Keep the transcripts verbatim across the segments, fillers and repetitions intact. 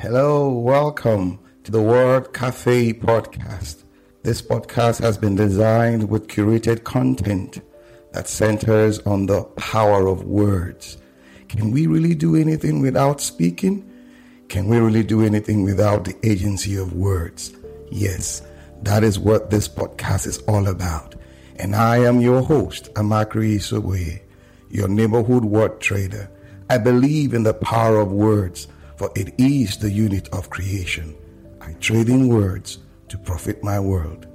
Hello, welcome to the Word Café Podcast. This podcast has been designed with curated content that centers on the power of words. Can we really do anything without speaking? Can we really do anything without the agency of words? Yes, that is what this podcast is all about. And I am your host, Amakri Isuboe, your neighborhood word trader. I believe in the power of words, for it is the unit of creation. I trade in words to profit my world.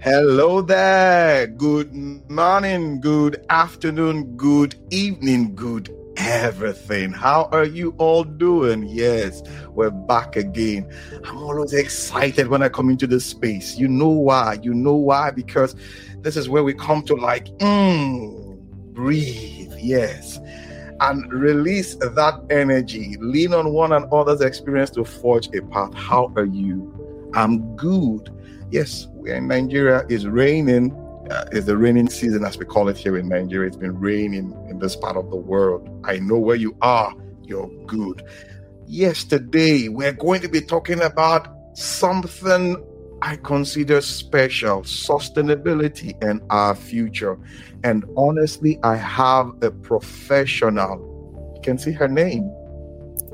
Hello there. Good morning, good afternoon, good evening, good everything. How are you all doing? Yes, we're back again. I'm always excited when I come into this space. You know why? You know why? Because this is where we come to like, mm, breathe. Yes. And release that energy. Lean on one another's experience to forge a path. How are you? I'm good. Yes, we're in Nigeria. It's raining. Uh, it's the raining season, as we call it here in Nigeria. It's been raining in this part of the world. I know where you are. You're good. Yes, today we're going to be talking about something I consider special, sustainability and our future. And honestly, I have a professional. You can see her name,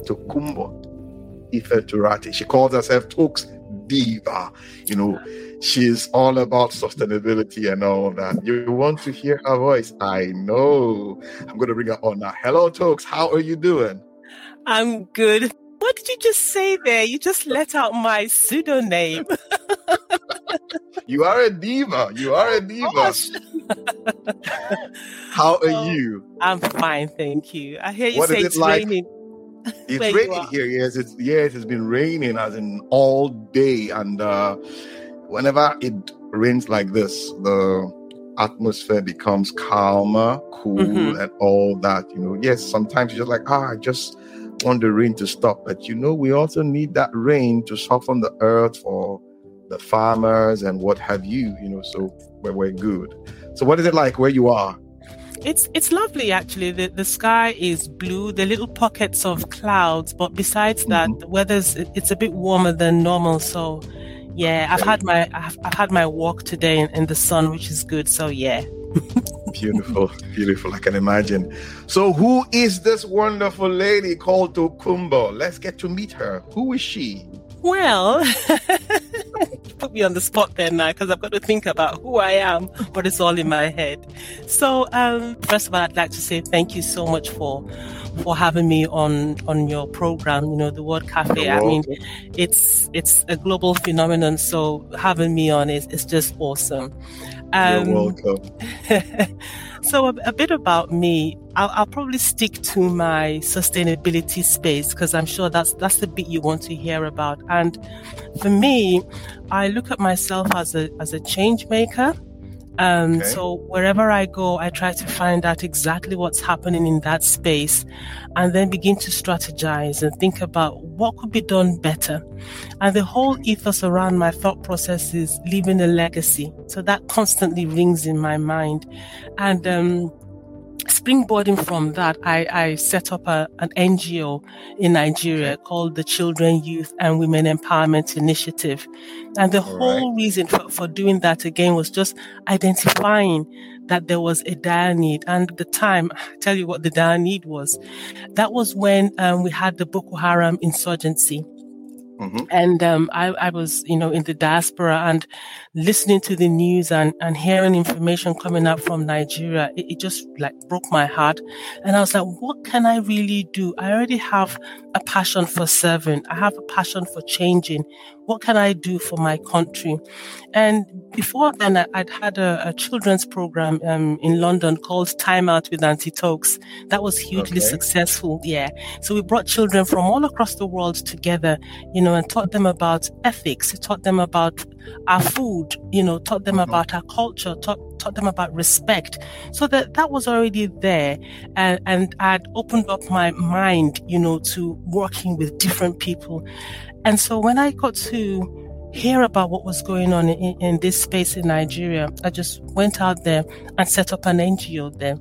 Tokunbo Ifaturoti. She calls herself Toks Diva. You know, she's all about sustainability and all that. You want to hear her voice? I know. I'm going to bring her on now. Hello, Toks. How are you doing? I'm good. What did you just say there? You just let out my pseudonym. You are a diva. You are a diva. How are oh, you? I'm fine, thank you. I hear you what say it's it like? raining. It's raining here, yes. It's, yes, it's been raining as in all day. And uh, whenever it rains like this, the atmosphere becomes calmer, cool, mm-hmm. and all that. You know, yes, sometimes you're just like, ah, I just want the rain to stop. But, you know, we also need that rain to soften the earth for the farmers and what have you, you know, so we're, we're good. So what is it like where you are? It's it's lovely, actually. The the sky is blue, there are little pockets of clouds, but besides that, mm-hmm. the weather's it's a bit warmer than normal. So, yeah, I've had my I've, I've had my walk today in, in the sun, which is good. So, yeah. Beautiful, beautiful. I can imagine. So, who is this wonderful lady called Tokunbo? Let's get to meet her. Who is she? Well, you put me on the spot there now because I've got to think about who I am, but it's all in my head. So, um, first of all, I'd like to say thank you so much for for having me on on your program. You know, the Word Cafe. I mean, it's it's a global phenomenon. So having me on is is just awesome. Um, You're welcome. So a, a bit about me. I'll, I'll probably stick to my sustainability space because I'm sure that's that's the bit you want to hear about. And for me, I look at myself as a as a change maker. Um, okay. So wherever I go, I try to find out exactly what's happening in that space and then begin to strategize and think about what could be done better. And the whole ethos around my thought process is leaving a legacy. So that constantly rings in my mind. And um, springboarding from that, I, I set up a, an N G O in Nigeria called the Children, Youth and Women Empowerment Initiative. And the All whole right. reason for, for doing that again was just identifying that there was a dire need. And at the time, I tell you what the dire need was. That was when um, we had the Boko Haram insurgency. Mm-hmm. And um, I, I was, you know, in the diaspora and listening to the news and, and hearing information coming up from Nigeria. It, it just like broke my heart. And I was like, what can I really do? I already have a passion for serving. I have a passion for changing. What can I do for my country? And before then, I, I'd had a, a children's program um, in London called Time Out with Auntie Toks. That was hugely okay. successful. Yeah. So we brought children from all across the world together, you know, and taught them about ethics, taught them about our food, you know, taught them mm-hmm. about our culture, taught, taught them about respect. So that, that was already there. And, and I'd opened up my mind, you know, to working with different people. And so when I got to hear about what was going on in, in this space in Nigeria, I just went out there and set up an N G O there.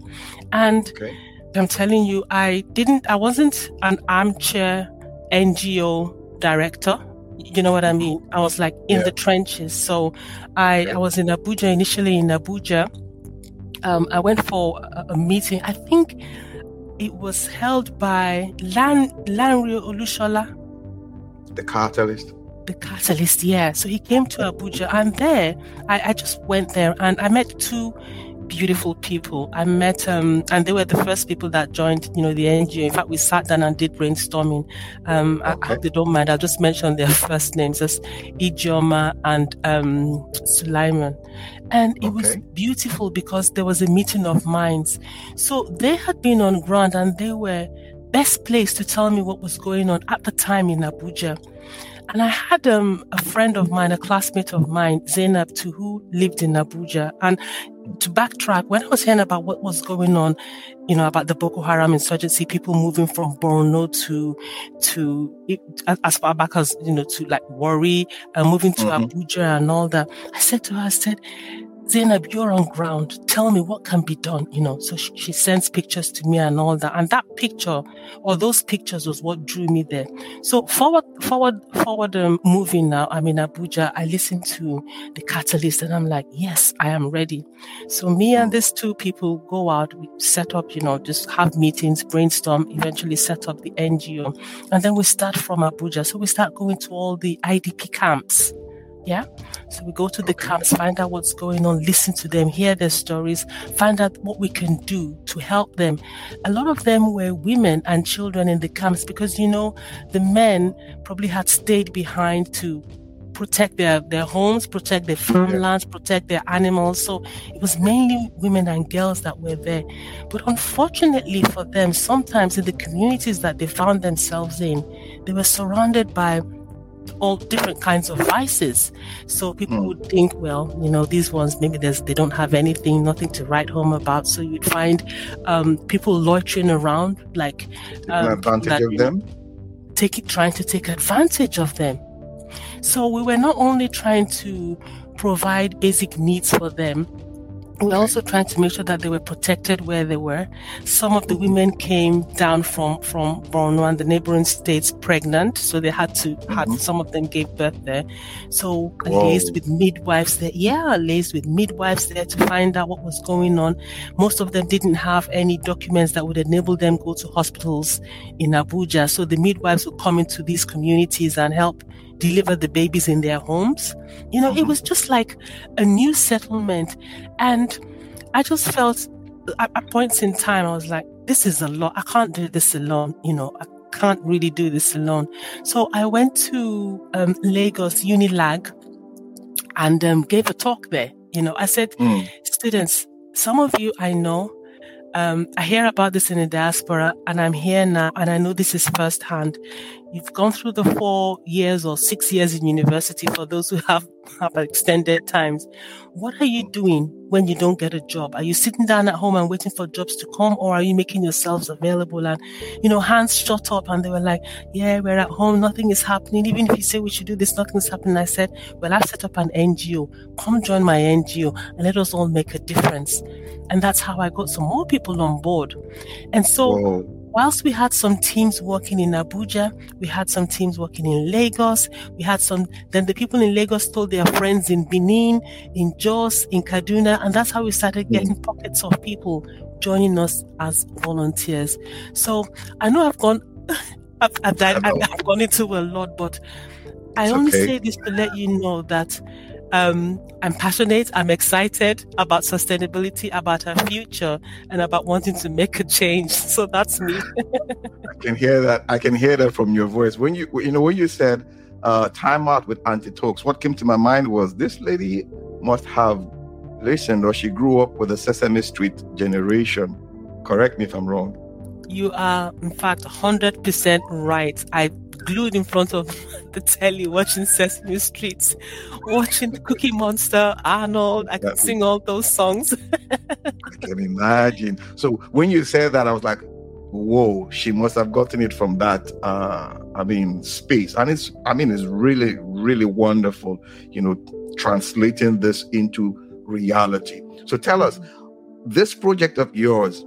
And okay. I'm telling you, I didn't, I wasn't an armchair N G O director. You know what I mean? I was like in yeah. the trenches. So I, okay. I was in Abuja, initially in Abuja. Um, I went for a, a meeting. I think it was held by Lan, Lanre Olusola. The Catalyst. The Catalyst, yeah. So he came to Abuja, and there, I, I just went there and I met two beautiful people. I met, um, and they were the first people that joined, you know, the N G O. In fact, we sat down and did brainstorming. Um, okay. I, I hope they don't mind. I'll just mention their first names. That's Ijeoma and um, Sulaiman. And it okay. was beautiful because there was a meeting of minds. So they had been on ground and they were best placed to tell me what was going on at the time in Abuja. And I had um, a friend of mine, a classmate of mine, Zainab, too, who lived in Abuja. And to backtrack, when I was hearing about what was going on, you know, about the Boko Haram insurgency, people moving from Borno to, to as far back as, you know, to like Warri and moving to mm-hmm. Abuja and all that, I said to her, I said, Zainab, you're on ground. Tell me what can be done, you know. So she, she sends pictures to me and all that. And that picture or those pictures was what drew me there. So forward, forward, forward um, moving now. I'm in Abuja. I listen to the Catalyst and I'm like, yes, I am ready. So me and these two people go out, we set up, you know, just have meetings, brainstorm, eventually set up the N G O. And then we start from Abuja. So we start going to all the I D P camps. Yeah. So we go to the okay. camps, find out what's going on, listen to them, hear their stories, find out what we can do to help them. A lot of them were women and children in the camps because, you know, the men probably had stayed behind to protect their, their homes, protect their farmlands, protect their animals. So it was mainly women and girls that were there. But unfortunately for them, sometimes in the communities that they found themselves in, they were surrounded by all different kinds of vices. So people mm. would think, well, you know, these ones, maybe there's, they don't have anything, nothing to write home about. So you'd find um, people loitering around, like um, advantage that, of them. Know, take it, trying to take advantage of them. So we were not only trying to provide basic needs for them, we're also trying to make sure that they were protected where they were. Some of the women came down from, from Borno and the neighboring states pregnant, so they had to, mm-hmm. had, some of them gave birth there. So I liaised with midwives there. Yeah, I liaised with midwives there to find out what was going on. Most of them didn't have any documents that would enable them to go to hospitals in Abuja. So the midwives would come into these communities and help deliver the babies in their homes. You know, it was just like a new settlement. And I just felt at, at points in time, I was like, this is a lot. I can't do this alone. You know, I can't really do this alone. So I went to um, Lagos Unilag and um, gave a talk there. You know, I said, mm. students, some of you I know, Um, I hear about this in the diaspora and I'm here now and I know this is firsthand. You've gone through the four years or six years in university for those who have, have extended times. What are you doing when you don't get a job? Are you sitting down at home and waiting for jobs to come, or are you making yourselves available? And, you know, hands shot up and they were like, yeah, we're at home. Nothing is happening. Even if you say we should do this, nothing is happening. I said, well, I've set up an N G O. Come join my N G O and let us all make a difference. And that's how I got some more people on board. And so Whoa. whilst we had some teams working in Abuja, we had some teams working in Lagos, we had some, then the people in Lagos told their friends in Benin, in Jos, in Kaduna, and that's how we started getting mm. pockets of people joining us as volunteers. So I know I've gone, I've, I've, I've, I've gone into a lot, but I it's only okay. say this to let you know that Um, I'm passionate, I'm excited about sustainability, about our future, and about wanting to make a change. So that's me. I can hear that. I can hear that from your voice. When you, you know, when you said uh, Time Out with Auntie Toks, what came to my mind was this lady must have listened, or she grew up with the Sesame Street generation. Correct me if I'm wrong. You are, in fact, one hundred percent right. I glued in front of the telly, watching Sesame Street, watching Cookie Monster, Arnold. I could sing all those songs. I can imagine. So when you said that, I was like, whoa, she must have gotten it from that, uh, I mean, space. And it's, I mean, it's really, really wonderful, you know, translating this into reality. So tell us, this project of yours,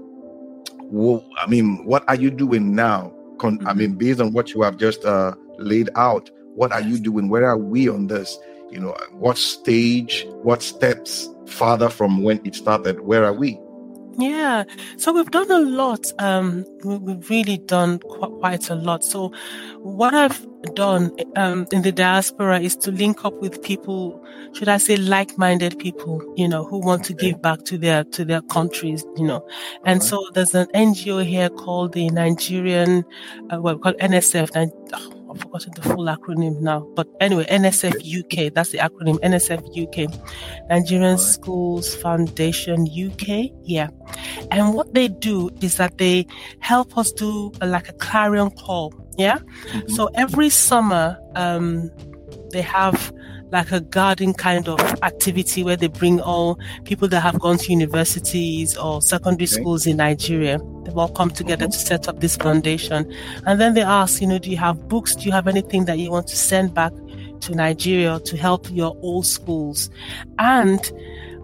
whoa, I mean, what are you doing now? Con- mm-hmm. I mean, based on what you have just uh, laid out, what are you doing? Where are we on this? You know, what stage, what steps farther from when it started? Where are we? Yeah, so we've done a lot. Um, we've really done qu- quite a lot. So what I've done um, in the diaspora is to link up with people, should I say like-minded people, you know, who want to give back to their to their countries, you know. And uh-huh. so there's an N G O here called the Nigerian, uh, well, called N S F, and oh, I've forgotten the full acronym now, but anyway, N S F U K, that's the acronym, N S F U K, Nigerian Schools Foundation U K, yeah. And what they do is that they help us do a, like a clarion call, yeah? Mm-hmm. So every summer, um, they have like a garden kind of activity where they bring all people that have gone to universities or secondary okay. schools in Nigeria. They've all come together mm-hmm. to set up this foundation. And then they ask, you know, do you have books? Do you have anything that you want to send back to Nigeria to help your old schools? And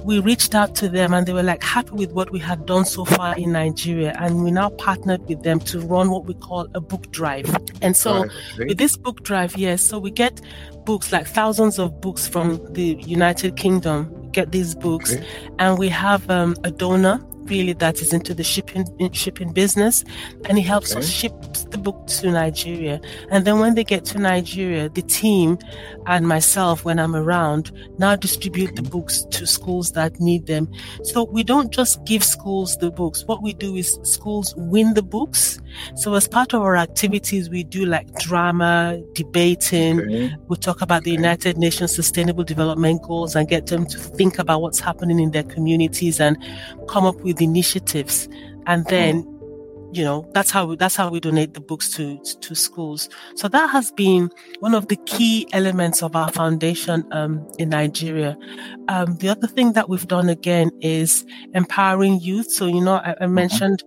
we reached out to them and they were like happy with what we had done so far in Nigeria. And we now partnered with them to run what we call a book drive. And so with this book drive, yes, so we get books, like thousands of books from the United Kingdom, we get these books. Okay. And we have um, a donor really that is into the shipping shipping business, and he helps okay. us ship the book to Nigeria. And then when they get to Nigeria, the team and myself, when I'm around, now distribute okay. the books to schools that need them. So we don't just give schools the books. What we do is schools win the books. So as part of our activities, we do like drama, debating. Okay. We talk about the United Nations Sustainable Development Goals and get them to think about what's happening in their communities and come up with initiatives, and then you know that's how we, that's how we donate the books to to schools. So that has been one of the key elements of our foundation um, in Nigeria. Um, the other thing that we've done again is empowering youth. So you know I, I mentioned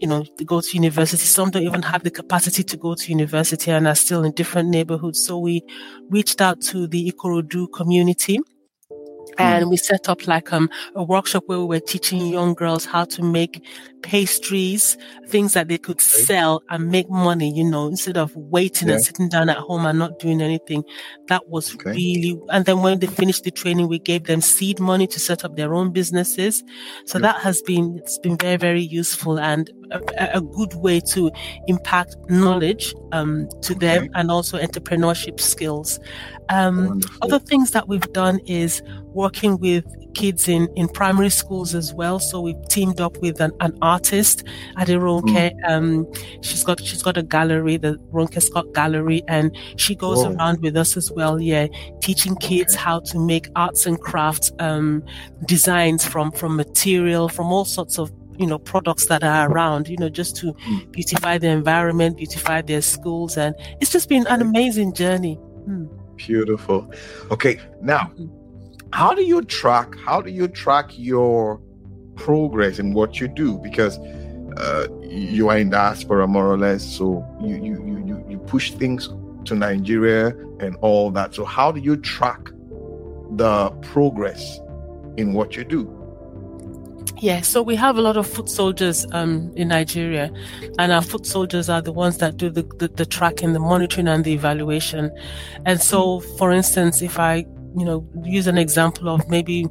you know, to go to university. Some don't even have the capacity to go to university and are still in different neighborhoods. So we reached out to the Ikorodu community. And we set up like um, a workshop where we were teaching young girls how to make pastries, things that they could sell and make money, you know, instead of waiting yeah. and sitting down at home and not doing anything. That was okay. really, and then when they finished the training, we gave them seed money to set up their own businesses. So yeah. that has been, it's been very, very useful and a, a good way to impact knowledge um, to okay. them, and also entrepreneurship skills. Um, other things that we've done is working with kids in, in primary schools as well. So we've teamed up with an, an artist, Ade Ronke. Mm. Um, she's got she's got a gallery, the Ronke Scott Gallery, and she goes Whoa. around with us as well, yeah, teaching kids okay. how to make arts and crafts, um, designs from, from material, from all sorts of, you know, products that are around, you know, just to mm. beautify the environment, beautify their schools. And it's just been an amazing journey. Mm. Beautiful. Okay, now... Mm-hmm. How do you track? How do you track your progress in what you do? Because uh, you are in diaspora, more or less, so you you you you push things to Nigeria and all that. So how do you track the progress in what you do? Yeah, so we have a lot of foot soldiers um, in Nigeria, and our foot soldiers are the ones that do the, the the tracking, the monitoring, and the evaluation. And so, for instance, if I you know, use an example of maybe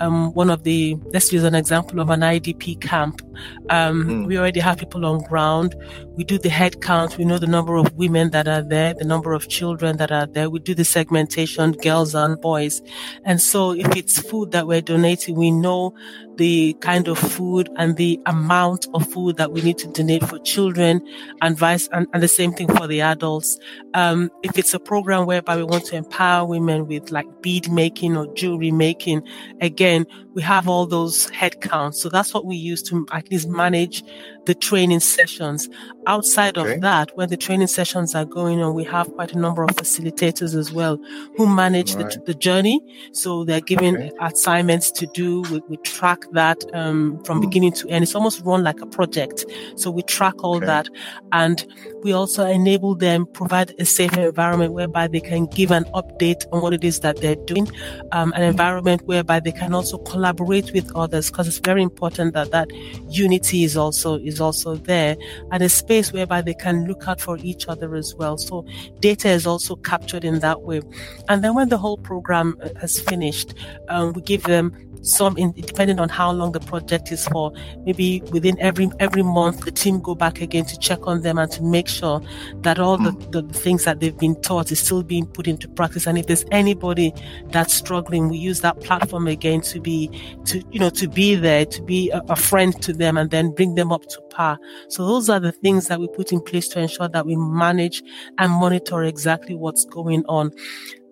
um, one of the, let's use an example of an I D P camp. Um, mm. We already have people on ground. We do the head count. We know the number of women that are there, the number of children that are there. We do the segmentation, girls and boys. And so if it's food that we're donating, we know the kind of food and the amount of food that we need to donate for children, and vice, and, and the same thing for the adults. Um, if it's a program whereby we want to empower women with like bead making or jewelry making, again, we have all those head counts. So that's what we use to at least manage the training sessions. Outside okay. of that, when the training sessions are going on, we have quite a number of facilitators as well who manage right. the, the journey. So they're given okay. assignments to do. We, we track that um, from mm. beginning to end. It's almost run like a project. So we track all okay. that. And we also enable them, provide a safe environment whereby they can give an update on what it is that they're doing, um, an environment whereby they can also collaborate with others, because it's very important that that unity is also is also there, and a space whereby they can look out for each other as well. So data is also captured in that way. And then when the whole program has finished, um, we give them some, in, depending on how long the project is for, maybe within every every month, the team go back again to check on them and to make sure that all mm. the, the things that they've been taught is still being put into practice. And if there's anybody that's struggling, we use that platform again to be, to you know, to be there, to be a, a friend to them, and then bring them up to par. So those are the things that we put in place to ensure that we manage and monitor exactly what's going on.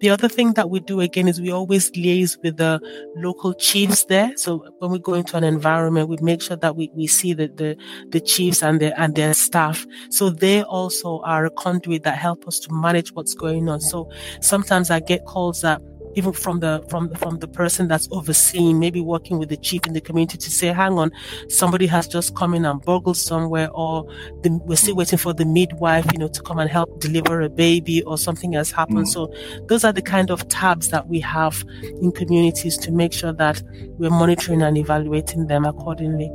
The other thing that we do again is we always liaise with the local chiefs there. So when we go into an environment, we make sure that we, we see the, the, the chiefs and their, and their staff. So they also are a conduit that help us to manage what's going on. So sometimes I get calls that, even from the from from the person that's overseeing, maybe working with the chief in the community, to say, hang on, somebody has just come in and burgled somewhere, or the, we're still waiting for the midwife, you know, to come and help deliver a baby, or something has happened. Mm-hmm. So those are the kind of tabs that we have in communities to make sure that we're monitoring and evaluating them accordingly.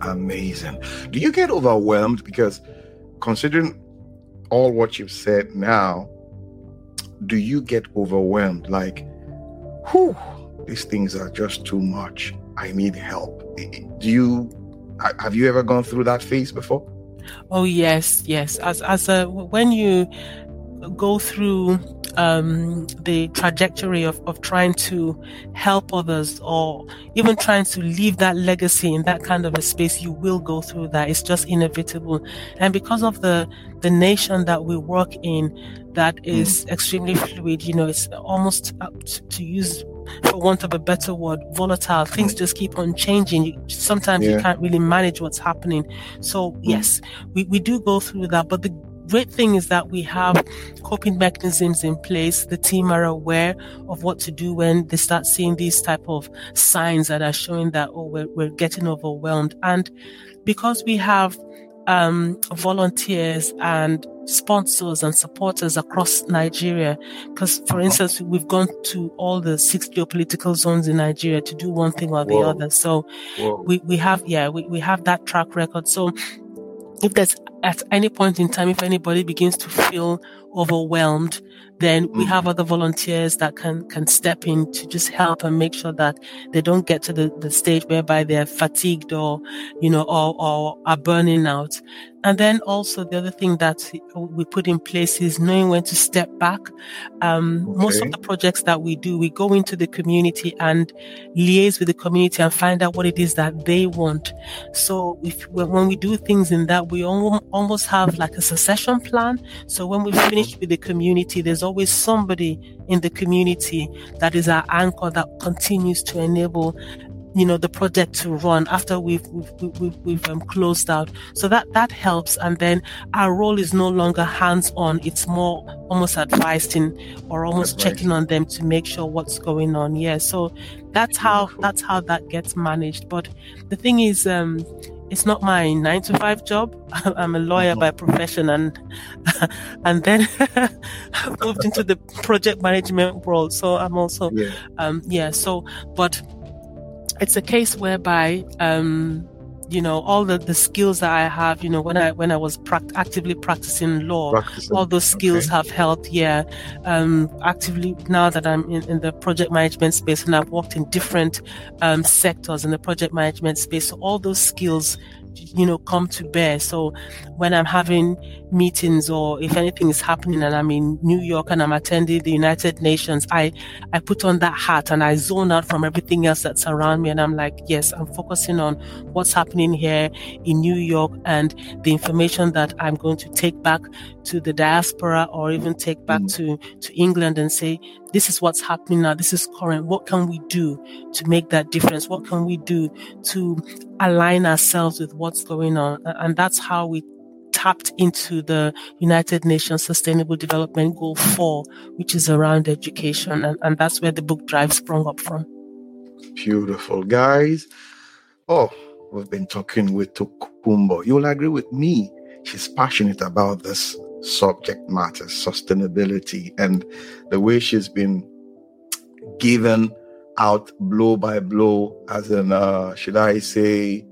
Amazing. Do you get overwhelmed? Because considering all what you've said now, do you get overwhelmed? Like, whew, these things are just too much. I need help. Do you, have you ever gone through that phase before? Oh, yes, yes. As, as a, when you go through um, the trajectory of, of trying to help others, or even trying to leave that legacy in that kind of a space, you will go through that. It's just inevitable. And because of the, the nation that we work in, that is extremely fluid, you know, it's almost up to, to use, for want of a better word, volatile. Things just keep on changing. Sometimes yeah. you can't really manage what's happening. So yes, we, we do go through that. But the great thing is that we have coping mechanisms in place. The team are aware of what to do when they start seeing these type of signs that are showing that, oh, we're, we're getting overwhelmed. And because we have um, volunteers and sponsors and supporters across Nigeria, because for instance we've gone to all the six geopolitical zones in Nigeria to do one thing or the Whoa. other. So Whoa. we we have yeah we, we have that track record. So if there's at any point in time, if anybody begins to feel overwhelmed, then we have other volunteers that can, can step in to just help and make sure that they don't get to the, the stage whereby they're fatigued or, you know, or, or are burning out. And then also the other thing that we put in place is knowing when to step back. Um, okay. Most of the projects that we do, we go into the community and liaise with the community and find out what it is that they want. So if, when we do things in that, we almost have like a succession plan. So when we finish with the community, there's always somebody in the community that is our anchor that continues to enable, you know, the project to run after we've we've we've, we've um, closed out. So that that helps. And then our role is no longer hands-on; it's more almost advising or almost Advice. checking on them to make sure what's going on. Yeah. So that's how that's how that gets managed. But the thing is, um, it's not my nine to five job. I'm a lawyer mm-hmm. by profession, and and then I've moved into the project management world. So I'm also, yeah. Um, yeah so, but it's a case whereby, um, you know, all the, the skills that I have, you know, when I when I was pract- actively practicing law, practicing. all those skills okay. have helped. Yeah, um, actively now that I'm in, in the project management space, and I've worked in different um, sectors in the project management space, so all those skills, you know, come to bear. So when I'm having meetings, or if anything is happening and I'm in New York and I'm attending the United Nations, I, I put on that hat and I zone out from everything else that's around me. And I'm like, yes, I'm focusing on what's happening here in New York and the information that I'm going to take back to the diaspora, or even take back mm. to, to England and say, this is what's happening now, this is current, what can we do to make that difference? What can we do to align ourselves with what's going on? And that's how we tapped into the United Nations Sustainable Development Goal four, which is around education. And, and that's where the book drive sprung up from. Beautiful, guys. Oh, we've been talking with Tokunbo. You'll agree with me. She's passionate about this subject matter, sustainability, and the way she's been given out blow by blow as an, uh, should I say,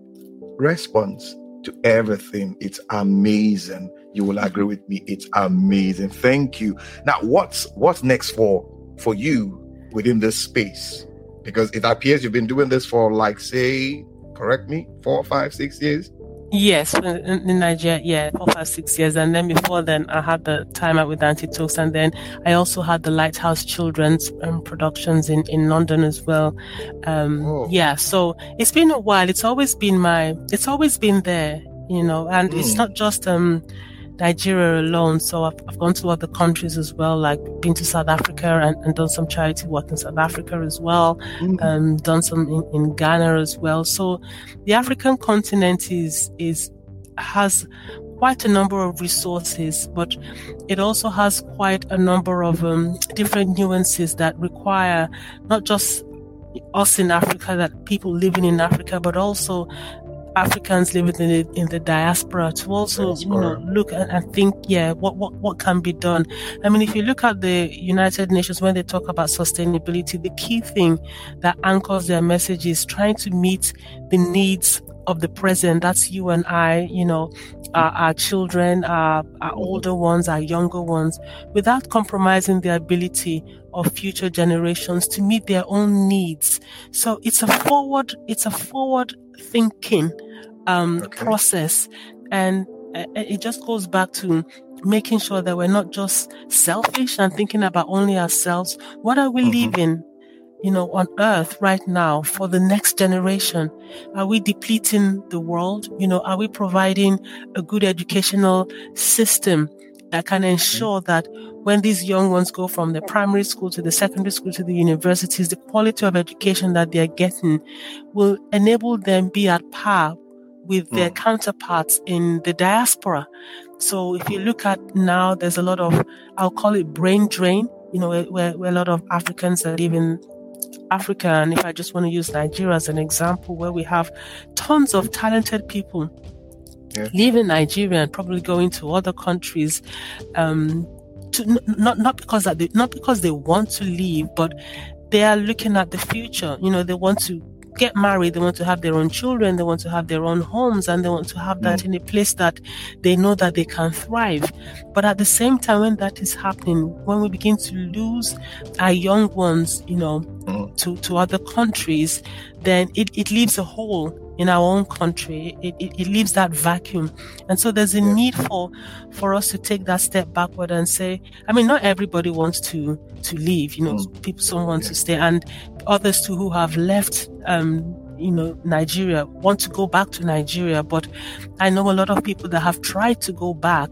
response to everything. It's amazing. You will agree with me. It's amazing. Thank you. Now, what's what's next for for you within this space? Because it appears you've been doing this for, like, say, correct me, four, five, six years? Yes, in, in Nigeria, yeah, four, five, six years. And then before then, I had the Time Out with Auntie Toks. And then I also had the Lighthouse Children's um, productions in, in London as well. Um, oh. Yeah, so it's been a while. It's always been my, it's always been there, you know, and mm. it's not just um, Nigeria alone. So I've, I've gone to other countries as well, like been to South Africa and, and done some charity work in South Africa as well, mm. um, done some in, in Ghana as well. So the African continent is is has quite a number of resources, but it also has quite a number of um, different nuances that require not just us in Africa, that people living in Africa, but also Africans living in the, in the diaspora to also, you know, look and, and think, yeah, what, what, what can be done? I mean, if you look at the United Nations, when they talk about sustainability, the key thing that anchors their message is trying to meet the needs of the present. That's you and I, you know, our, our children, our, our older ones, our younger ones, without compromising the ability of future generations to meet their own needs. So it's a forward, it's a forward thinking um, okay. process, and uh, it just goes back to making sure that we're not just selfish and thinking about only ourselves. What are we mm-hmm. leaving, you know, on earth right now for the next generation? Are we depleting the world? You know, are we providing a good educational system that can ensure that when these young ones go from the primary school to the secondary school to the universities, the quality of education that they're getting will enable them be at par with their mm. counterparts in the diaspora? So if you look at now, there's a lot of, I'll call it brain drain, you know, where, where a lot of Africans are living Africa. And if I just want to use Nigeria as an example, where we have tons of talented people yeah. leaving Nigeria and probably going to other countries, um, to, not not because that they, not because they want to leave, but they are looking at the future. You know, they want to get married, they want to have their own children, they want to have their own homes, and they want to have that mm. in a place that they know that they can thrive. But at the same time, when that is happening, when we begin to lose our young ones, you know, mm. to, to other countries, then it, it leaves a hole in our own country. It, it, it leaves that vacuum. And so there's a need for for us to take that step backward and say, I mean, not everybody wants to to leave, you know, mm. people, some want yeah. to stay, and others too who have left, um, you know, Nigeria, want to go back to Nigeria. But I know a lot of people that have tried to go back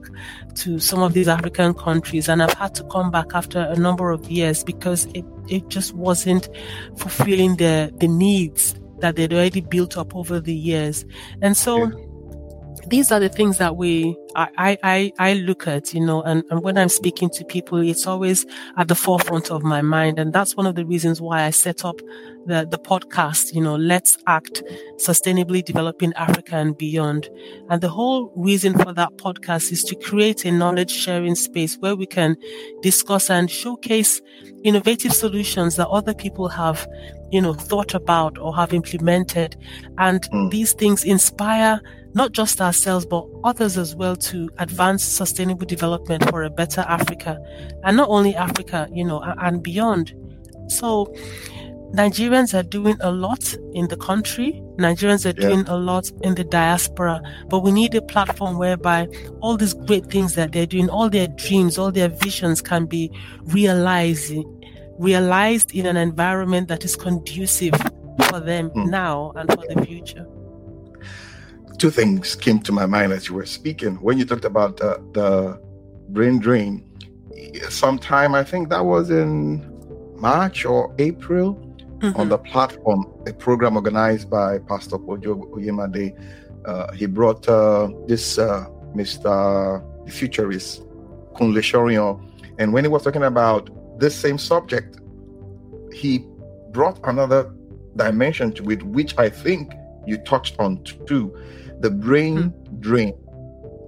to some of these African countries and have had to come back after a number of years because it, it just wasn't fulfilling the, the needs that they'd already built up over the years. And so yeah. these are the things that we, I, I, I look at, you know, and, and when I'm speaking to people, it's always at the forefront of my mind. And that's one of the reasons why I set up the, the podcast, you know, Let's Act Sustainably Developing Africa and Beyond. And the whole reason for that podcast is to create a knowledge sharing space where we can discuss and showcase innovative solutions that other people have, you know, thought about or have implemented. And mm. these things inspire not just ourselves, but others as well to advance sustainable development for a better Africa, and not only Africa, you know, and beyond. So Nigerians are doing a lot in the country. Nigerians are yeah. doing a lot in the diaspora, but we need a platform whereby all these great things that they're doing, all their dreams, all their visions can be realized, realized in an environment that is conducive for them mm. now and for the future. Two things came to my mind as you were speaking. When you talked about uh, the brain drain, sometime, I think that was in March or April mm-hmm. on the platform, a program organized by Pastor Ojo Uyemade. Uh, he brought uh, this uh, Mister Futurist, Kunle Shorion, and when he was talking about this same subject, he brought another dimension to it, which I think you touched on too, the brain mm-hmm. drain,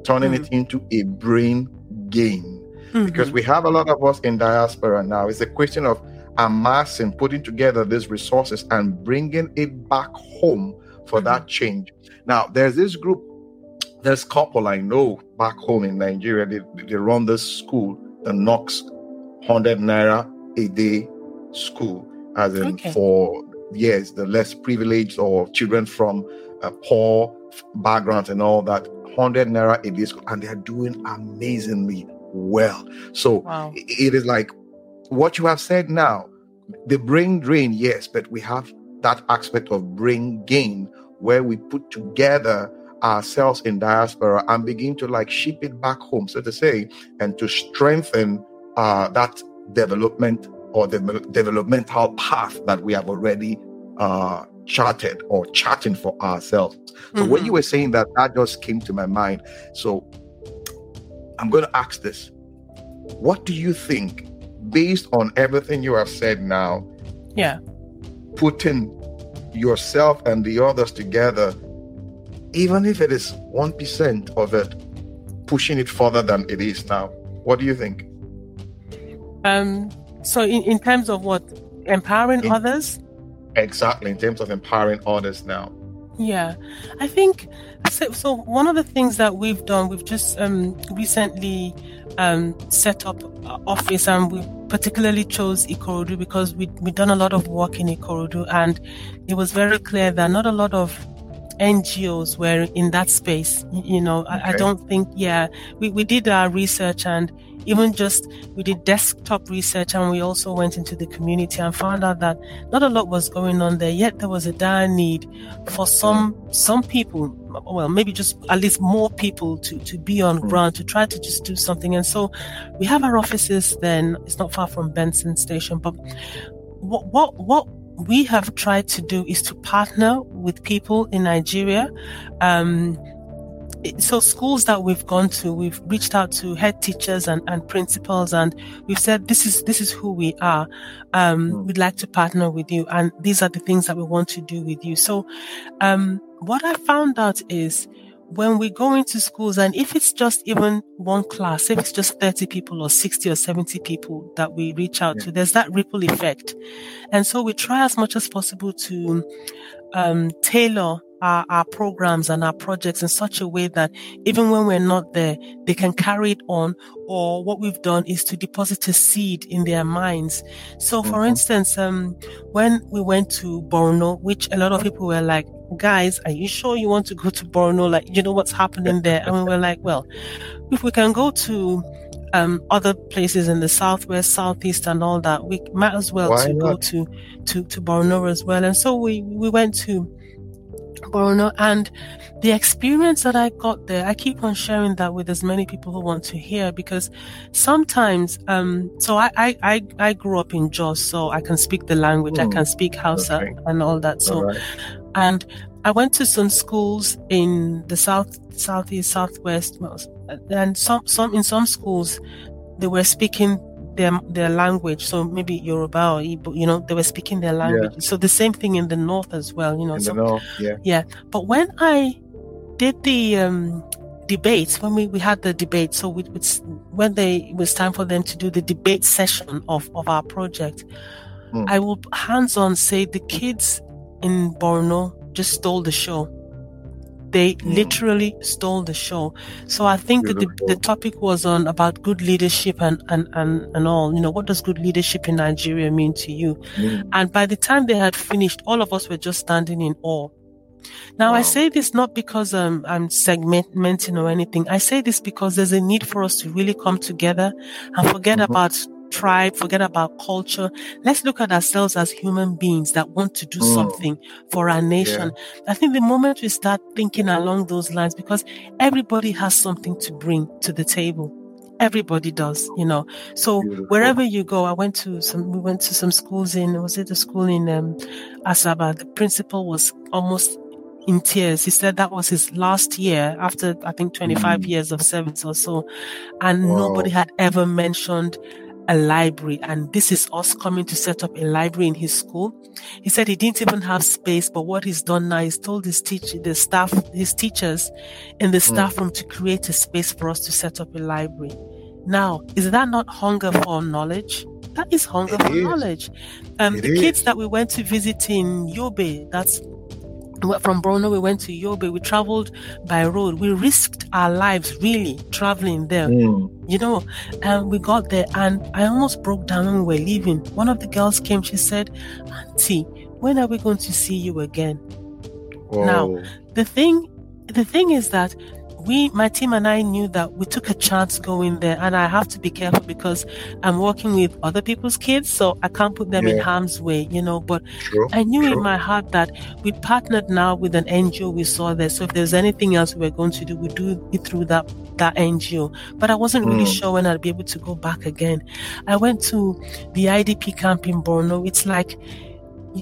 turning mm-hmm. it into a brain gain. Mm-hmm. Because we have a lot of us in diaspora now. It's a question of amassing, putting together these resources and bringing it back home for mm-hmm. that change. Now, there's this group, there's a couple I know back home in Nigeria. They, they run this school, the Knox one hundred Naira A Day School, as in okay. for years, the less privileged or children from uh, poor backgrounds and all that. one hundred Naira A Day School, and they're doing amazingly well. So wow. it is like what you have said now, the brain drain, yes, but we have that aspect of brain gain where we put together ourselves in diaspora and begin to like ship it back home, so to say, and to strengthen uh, that development or the developmental path that we have already uh, charted or charting for ourselves. So mm-hmm. when you were saying that, that just came to my mind. So I'm going to ask this. What do you think, based on everything you have said now, yeah, putting yourself and the others together, even if it is one percent of it, pushing it further than it is now? What do you think? Um. So in, in terms of what? Empowering in, others? Exactly, in terms of empowering others now. Yeah. I think, so, so one of the things that we've done, we've just um, recently um, set up an office, and we particularly chose Ikorodu because we, we've done a lot of work in Ikorodu, and it was very clear that not a lot of N G Os were in that space. You know, okay. I, I don't think, yeah, we, we did our research, and even just we did desktop research, and we also went into the community and found out that not a lot was going on there, yet there was a dire need for some some people, well, maybe just at least more people to, to be on ground, to try to just do something. And so we have our offices then, it's not far from Benson Station, but what what what we have tried to do is to partner with people in Nigeria. Um, so schools that we've gone to, we've reached out to head teachers and, and principals, and we've said, this is this is who we are. Um, we'd like to partner with you, and these are the things that we want to do with you. So um, what I found out is, when we go into schools, and if it's just even one class, if it's just thirty people or sixty or seventy people that we reach out yeah. to, there's that ripple effect. And so we try as much as possible to um, tailor our, our programs and our projects in such a way that even when we're not there, they can carry it on. Or what we've done is to deposit a seed in their minds. So for mm-hmm. instance, um, when we went to Borno, which a lot of people were like, guys, are you sure you want to go to Borno? Like, you know what's happening there? And we were like, well, if we can go to um, other places in the southwest, southeast, and all that, we might as well to go to, to to Borno as well. And so we we went to Borno, and the experience that I got there, I keep on sharing that with as many people who want to hear, because sometimes, um, so I, I, I, I grew up in Jos, so I can speak the language, mm. I can speak Hausa okay. and all that. So, all right. And I went to some schools in the south, southeast, southwest, and some, some in some schools they were speaking their their language, so maybe Yoruba or Igbo, you know, they were speaking their language. Yeah. So the same thing in the north as well, you know. In so, the north, yeah. yeah. But when I did the um, debates, when we, we had the debate, so we, it's, when they it was time for them to do the debate session of, of our project, mm. I will hands-on say the kids in Borno just stole the show. They mm. literally stole the show. So I think Beautiful. that the, the topic was on about good leadership and, and, and, and all, you know, what does good leadership in Nigeria mean to you? Mm. And by the time they had finished, all of us were just standing in awe. Now, wow. I say this not because um, I'm segmenting or anything. I say this because there's a need for us to really come together and forget mm-hmm. about tribe, forget about culture. Let's look at ourselves as human beings that want to do mm. something for our nation. Yeah. I think the moment we start thinking along those lines, because everybody has something to bring to the table. everybody does, you know. So Beautiful. Wherever you go, I went to some, we went to some schools in, was it the school in um, Asaba? The principal was almost in tears. He said that was his last year after, I think, twenty-five mm. years of service or so. And wow. nobody had ever mentioned a library, and this is us coming to set up a library in his school. He said he didn't even have space, but what he's done now is told his teach the staff, his teachers in the staff room to create a space for us to set up a library. Now, is that not hunger for knowledge? That is hunger it for is. knowledge. Um, the is. kids that we went to visit in Yobe, that's from Borno, we went to Yobe. We traveled by road. We risked our lives, really, traveling there. Mm. You know, and we got there, and I almost broke down when we were leaving. One of the girls came. She said, "Auntie, when are we going to see you again?" Whoa. Now, the thing, the thing is that we, my team and I, knew that we took a chance going there, and I have to be careful because I'm working with other people's kids, so I can't put them yeah. in harm's way, you know. But sure, I knew sure. in my heart that we partnered now with an N G O we saw there, so if there's anything else we were going to do, we do it through that that N G O. But I wasn't really mm. sure when I'd be able to go back again. I went to the I D P camp in Borno. It's like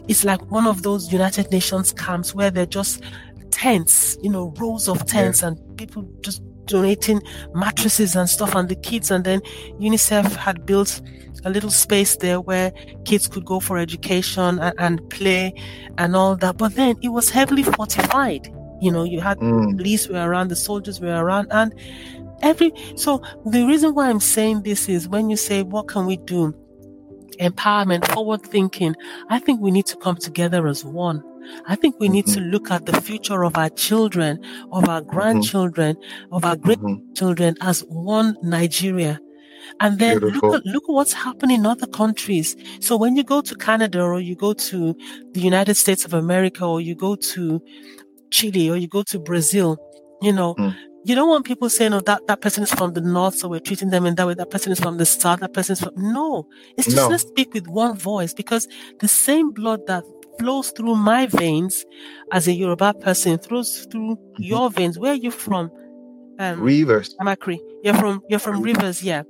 it's like one of those United Nations camps where they're just tents, you know, rows of tents, yeah. and people just donating mattresses and stuff, and the kids, and then UNICEF had built a little space there where kids could go for education and, and play and all that. But then it was heavily fortified, you know, you had mm. police were around, the soldiers were around, and every so the reason why I'm saying this is when you say what can we do, empowerment, forward thinking, I think we need to come together as one. I think we need mm-hmm. to look at the future of our children, of our grandchildren, mm-hmm. of our great-grandchildren mm-hmm. as one Nigeria. And then Beautiful. look at look at what's happening in other countries. So when you go to Canada, or you go to the United States of America, or you go to Chile, or you go to Brazil, you know, mm. you don't want people saying, oh, that, that person is from the north, so we're treating them in that way. That person is from the south. That person is from... No. It's just no. let's speak with one voice, because the same blood that flows through my veins as a Yoruba person flows through mm-hmm. your veins. Where are you from? Um, Rivers. Amakri. You're from you're from Rivers, yeah.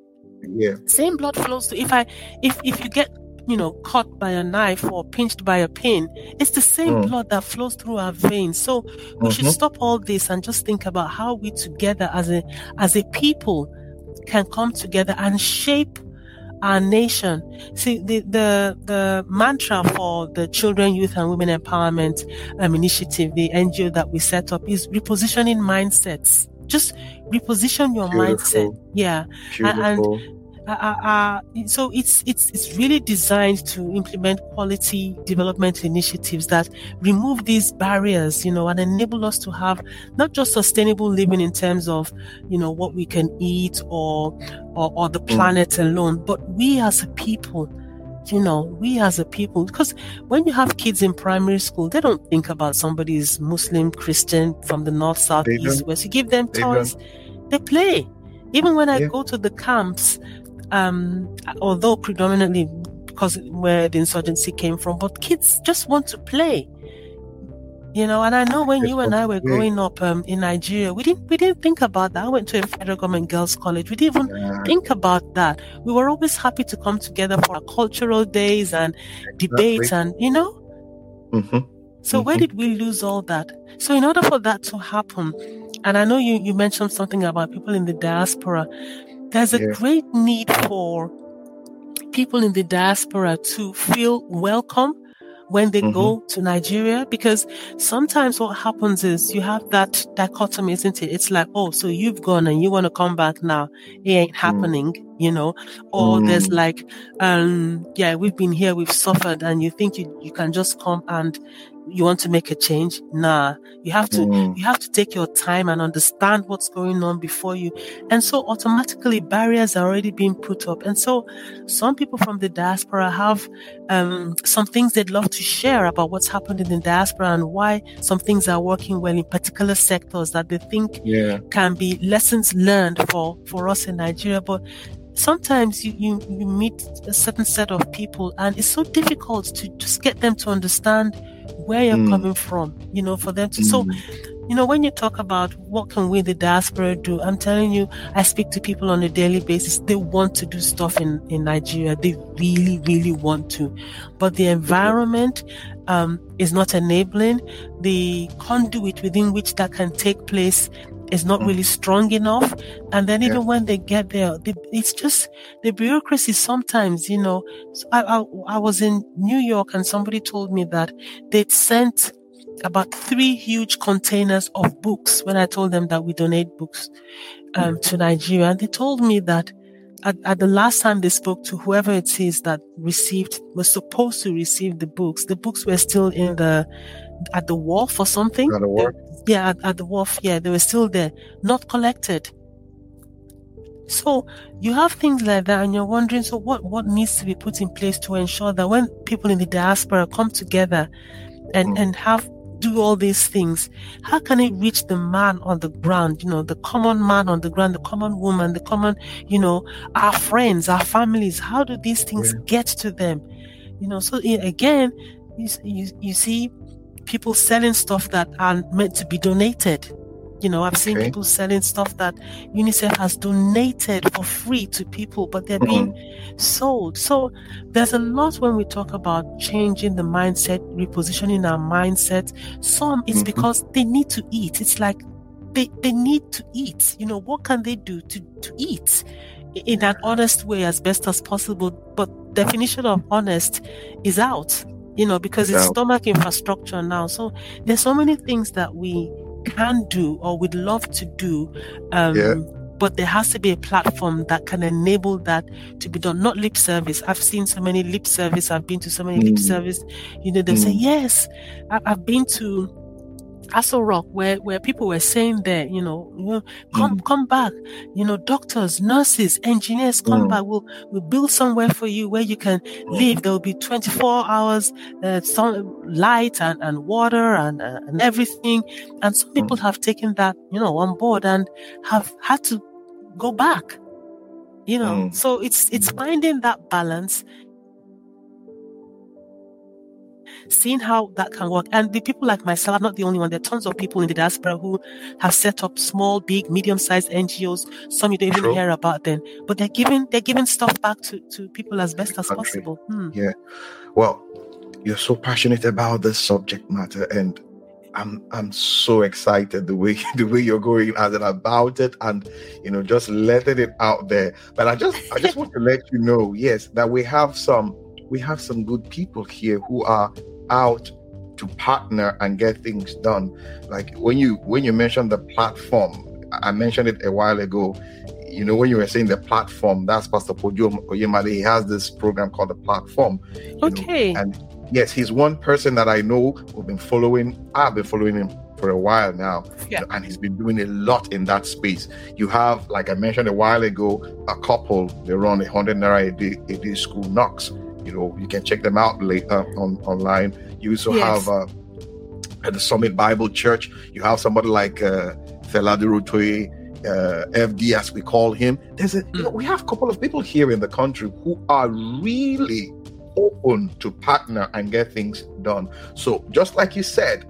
Yeah. Same blood flows through. If I if if you get, you know, caught by a knife or pinched by a pin, it's the same mm. blood that flows through our veins. So we mm-hmm. should stop all this and just think about how we together as a as a people can come together and shape our nation. See, the, the, the mantra for the Children, Youth and Women Empowerment um, Initiative, the N G O that we set up, is repositioning mindsets. Just reposition your Beautiful. mindset. Yeah. Beautiful. And, and Uh, uh, uh, so it's it's it's really designed to implement quality development initiatives that remove these barriers, you know, and enable us to have not just sustainable living in terms of, you know, what we can eat or or, or the planet alone, but we as a people, you know, we as a people, because when you have kids in primary school, they don't think about somebody's Muslim, Christian, from the north, south, they east, don't. west. You give them toys, they, they play. Even when I yeah. go to the camps. Um, although predominantly because where the insurgency came from, but kids just want to play, you know. And I know when you and I were growing up um, in Nigeria, we didn't we didn't think about that. I went to a federal government girls' college. We didn't even yeah. think about that. We were always happy to come together for our cultural days and exactly. debates, and you know. Mm-hmm. So mm-hmm. where did we lose all that? So in order for that to happen, and I know you you mentioned something about people in the diaspora. There's a yeah. great need for people in the diaspora to feel welcome when they mm-hmm. go to Nigeria, because sometimes what happens is you have that dichotomy, isn't it? It's like, oh, so you've gone and you want to come back now. It ain't happening, mm. you know? Or mm. there's like, um, yeah, we've been here, we've suffered, and you think you, you can just come and you want to make a change? Nah, you have to, mm. you have to take your time and understand what's going on before you. And so automatically barriers are already being put up. And so some people from the diaspora have, um, some things they'd love to share about what's happened in the diaspora and why some things are working well in particular sectors that they think yeah. can be lessons learned for, for us in Nigeria. But sometimes you, you, you meet a certain set of people and it's so difficult to just get them to understand where you're mm. coming from, you know, for them to, mm. so You know, when you talk about what can we the diaspora do, I'm telling you, I speak to people on a daily basis. They want to do stuff in, in Nigeria. They really, really want to. But the environment um, is not enabling. The conduit within which that can take place is not really strong enough. And then even yeah. when they get there, they, it's just the bureaucracy sometimes, you know. So I, I, I was in New York and somebody told me that they'd sent about three huge containers of books when I told them that we donate books um, mm-hmm. to Nigeria. And they told me that at, at the last time they spoke to whoever it is that received, was supposed to receive the books, the books were still in the, at the wharf or something. At the wharf? They, yeah, at, at the wharf. Yeah, they were still there, not collected. So you have things like that and you're wondering, so what, what needs to be put in place to ensure that when people in the diaspora come together and, mm-hmm. and have, do all these things, how can it reach the man on the ground, you know, the common man on the ground, the common woman, the common, you know, our friends, our families, how do these things yeah. get to them? You know, so again, you, you, you see people selling stuff that are meant to be donated. You know, I've okay. seen people selling stuff that UNICEF has donated for free to people, but they're mm-hmm. being sold. So there's a lot when we talk about changing the mindset, repositioning our mindset. Some, it's mm-hmm. because they need to eat. It's like they, they need to eat. You know, what can they do to, to eat in an honest way as best as possible? But definition of honest is out, you know, because it's, it's stomach infrastructure now. So there's so many things that we can do or would love to do, um yeah. but there has to be a platform that can enable that to be done, not lip service. I've seen so many lip service. I've been to so many mm. lip service, you know, they mm. say yes. I- I've been to Castle Rock where where people were saying there, you know, you know come mm. come back, you know, doctors, nurses, engineers, come mm. back, we'll we'll build somewhere for you where you can live. There will be twenty-four hours uh, sun, light and, and water and uh, and everything. And some people mm. have taken that, you know, on board and have had to go back, you know. mm. So it's it's finding that balance, seeing how that can work. And the people like myself, I'm not the only one. There are tons of people in the diaspora who have set up small, big, medium-sized N G Os. Some you don't even True. hear about them, but they're giving they're giving stuff back to, to people as best as country. possible. Hmm. Yeah. Well, you're so passionate about this subject matter, and I'm I'm so excited the way the way you're going as and about it, and you know, just letting it out there. But I just I just want to let you know, yes, that we have some we have some good people here who are out to partner and get things done. Like when you when you mentioned the platform, I mentioned it a while ago. You know, when you were saying the platform, that's Pastor Ojo Uyemade. He has this program called The Platform. Okay. Know, and yes, he's one person that I know who've been following. I've been following him for a while now, yeah. and he's been doing a lot in that space. You have, like I mentioned a while ago, a couple. They run a hundred naira a day, a day school, Knox. You know, you can check them out later on online. You also yes. have uh, at the Summit Bible Church. You have somebody like uh, Fela Durotoye, uh, F D as we call him. There's a, mm. you know, we have a couple of people here in the country who are really open to partner and get things done. So just like you said,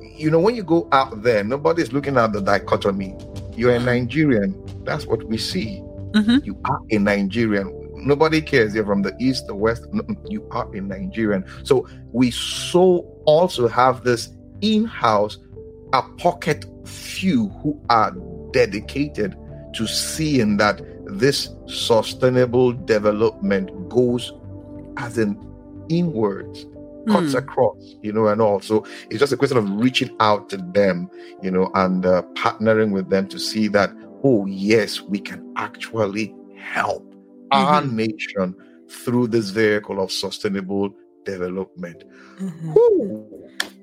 you know, when you go out there, nobody's looking at the dichotomy. You're a Nigerian. That's what we see. Mm-hmm. You are a Nigerian. Nobody cares. You're from the east, the west. You are a Nigerian. So we so also have this in-house, a pocket few who are dedicated to seeing that this sustainable development goes as an inwards, cuts mm. across, you know, and all. So it's just a question of reaching out to them, you know, and uh, partnering with them to see that, oh, yes, we can actually help our mm-hmm. nation through this vehicle of sustainable development. Mm-hmm.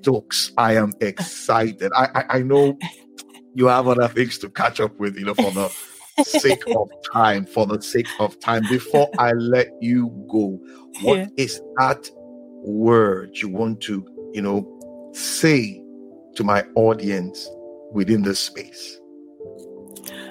Toks, I am excited. I, I I know you have other things to catch up with, you know, for the sake of time, for the sake of time. Before I let you go, what yeah. is that word you want to, you know, say to my audience within this space?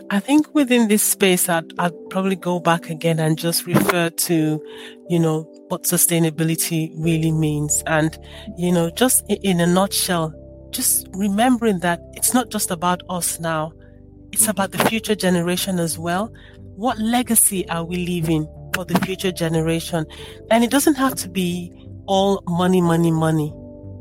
I think within this space, I'd, I'd probably go back again and just refer to, you know, what sustainability really means. And, you know, just in a nutshell, just remembering that it's not just about us now. It's about the future generation as well. What legacy are we leaving for the future generation? And it doesn't have to be all money, money, money.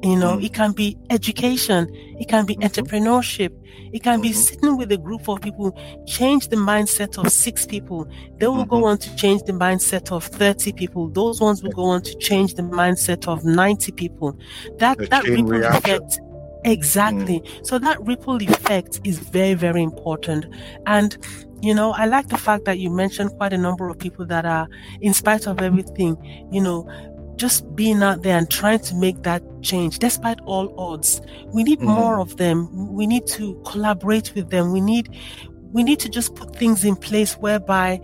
You know, it can be education. It can be entrepreneurship. It can be sitting with a group of people, change the mindset of six people. They will go on to change the mindset of thirty people. Those ones will go on to change the mindset of ninety people. That, that ripple effect. Exactly. Mm. So that ripple effect is very, very important. And, you know, I like the fact that you mentioned quite a number of people that are, in spite of everything, you know, just being out there and trying to make that change despite all odds. We need mm-hmm. more of them. We need to collaborate with them. We need, we need to just put things in place whereby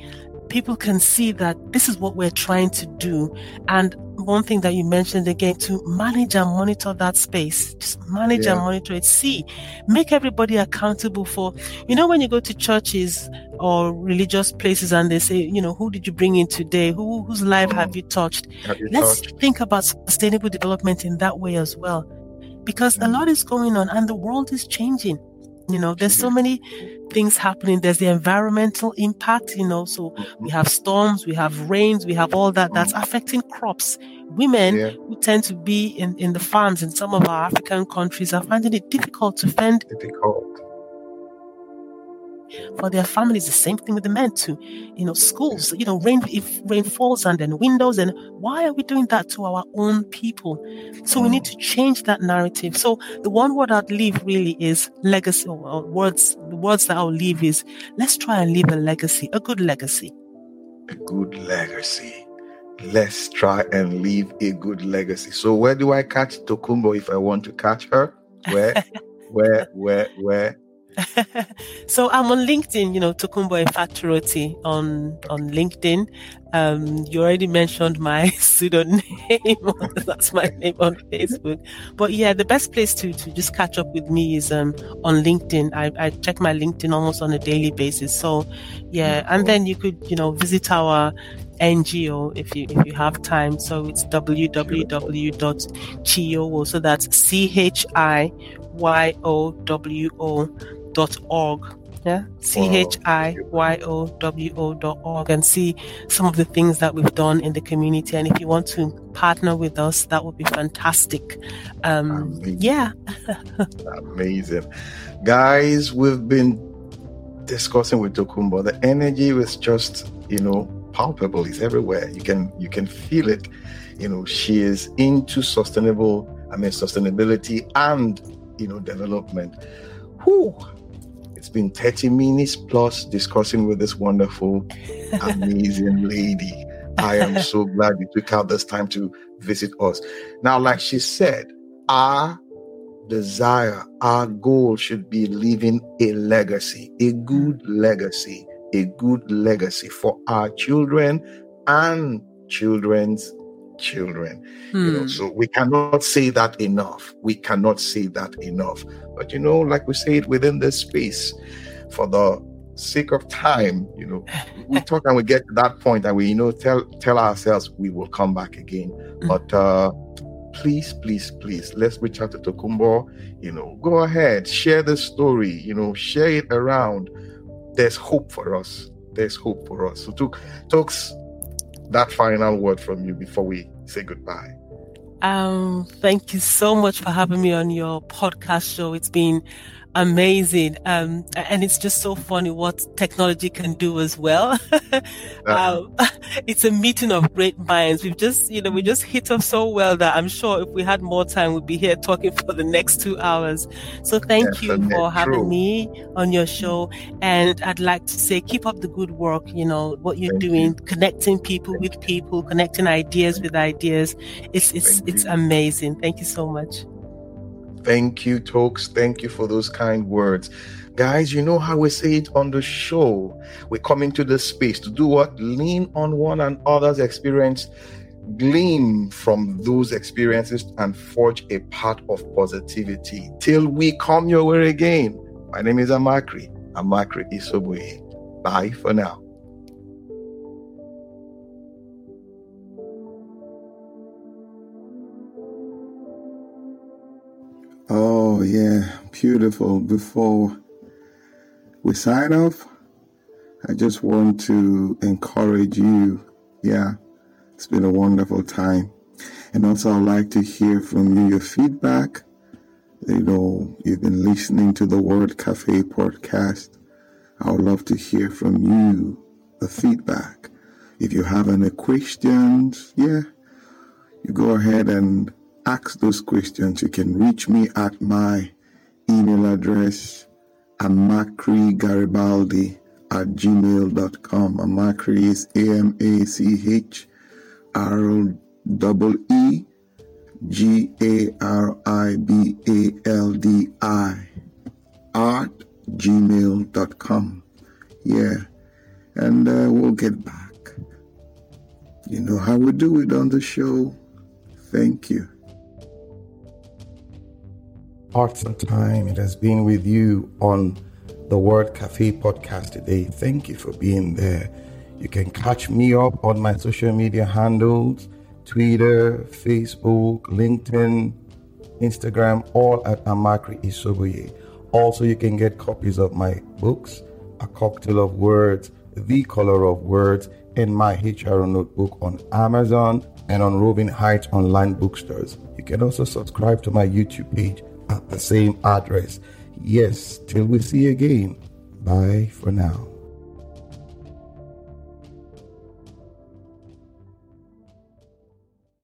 people can see that this is what we're trying to do. And one thing that you mentioned again, to manage and monitor that space, just manage yeah. and monitor it. See, make everybody accountable for, you know, when you go to churches or religious places and they say, you know, who did you bring in today? Who, whose life mm. have you touched? Have you Let's touched? think about sustainable development in that way as well, because mm. a lot is going on and the world is changing. You know, there's so many things happening. There's the environmental impact, you know, so we have storms, we have rains, we have all that that's affecting crops. Women yeah. who tend to be in, in the farms in some of our African countries are finding it difficult to fend difficult. for their families. The same thing with the men too. You know, schools, you know, rain, if rain falls and then windows, and why are we doing that to our own people? So we need to change that narrative. So the one word I'd leave really is legacy, or words, the words that I'll leave is, let's try and leave a legacy, a good legacy. A good legacy. Let's try and leave a good legacy. So where do I catch Tokunbo if I want to catch her? Where, where, where, where? So I'm on LinkedIn, you know, Tokunbo Ifaturoti on on LinkedIn. Um, you already mentioned my pseudonym. That's my name on Facebook. But yeah, the best place to to just catch up with me is um on LinkedIn. I, I check my LinkedIn almost on a daily basis. So yeah, and then you could, you know, visit our N G O if you if you have time. So it's w w w dot chiyowo, so that's C H I Y O W O dot org, yeah, C H I Y O W O dot org, and see some of the things that we've done in the community. And if you want to partner with us, that would be fantastic. Um, Amazing. Yeah. Amazing. Guys, we've been discussing with Tokunbo. The energy was just, you know, palpable. It's everywhere. You can, you can feel it. You know, she is into sustainable, I mean, sustainability and, you know, development. Whew. It's been thirty minutes plus discussing with this wonderful, amazing lady. I am so glad you took out this time to visit us. Now, like she said, our desire, our goal should be leaving a legacy, a good legacy, a good legacy for our children and children's children. Hmm. You know, so we cannot say that enough. We cannot say that enough. But, you know, like we say it within this space, for the sake of time, you know, we talk and we get to that point and we, you know, tell tell ourselves we will come back again. Hmm. But uh, please, please, please, let's reach out to Tokunbo. You know, go ahead, share the story, you know, share it around. There's hope for us. There's hope for us. So Tok, Toks, that final word from you before we say goodbye. Um, thank you so much for having me on your podcast show. It's been amazing. Um, and it's just so funny what technology can do as well. um, it's a meeting of great minds. We've just, you know, we just hit up so well that I'm sure if we had more time, we'd be here talking for the next two hours. So thank yes, you for having true. me on your show. And I'd like to say, keep up the good work, you know, what you're thank doing, you. connecting people thank with people, connecting ideas with ideas. It's, it's, thank it's you. amazing. Thank you so much. Thank you, Toks. Thank you for those kind words. Guys, you know how we say it on the show. We come into this space to do what? Lean on one another's experience, glean from those experiences, and forge a path of positivity. Till we come your way again. My name is Amakri, Amakri Isuboe. Bye for now. Oh, Wow, yeah, beautiful. Before we sign off, I just want to encourage you. Yeah, it's been a wonderful time. And also I'd like to hear from you, your feedback. You know, you've been listening to the Word Café podcast. I would love to hear from you, the feedback. If you have any questions, yeah, you go ahead and ask those questions. You can reach me at my email address, amakri garibaldi at gmail dot com. Amakri is A M A C H R E E G A R I B A L D I at gmail dot com. Yeah. And uh, we'll get back. You know how we do it on the show. Thank you. Hearts and time, it has been with you on the Word Café podcast today. Thank you for being there. You can catch me up on my social media handles, Twitter, Facebook, LinkedIn, Instagram, all at Amakri Isuboe. Also, you can get copies of my books, A Cocktail of Words, The Color of Words, and my H R O Notebook on Amazon and on Roving Heights online bookstores. You can also subscribe to my YouTube page at the same address. Yes, till we see you again. Bye for now.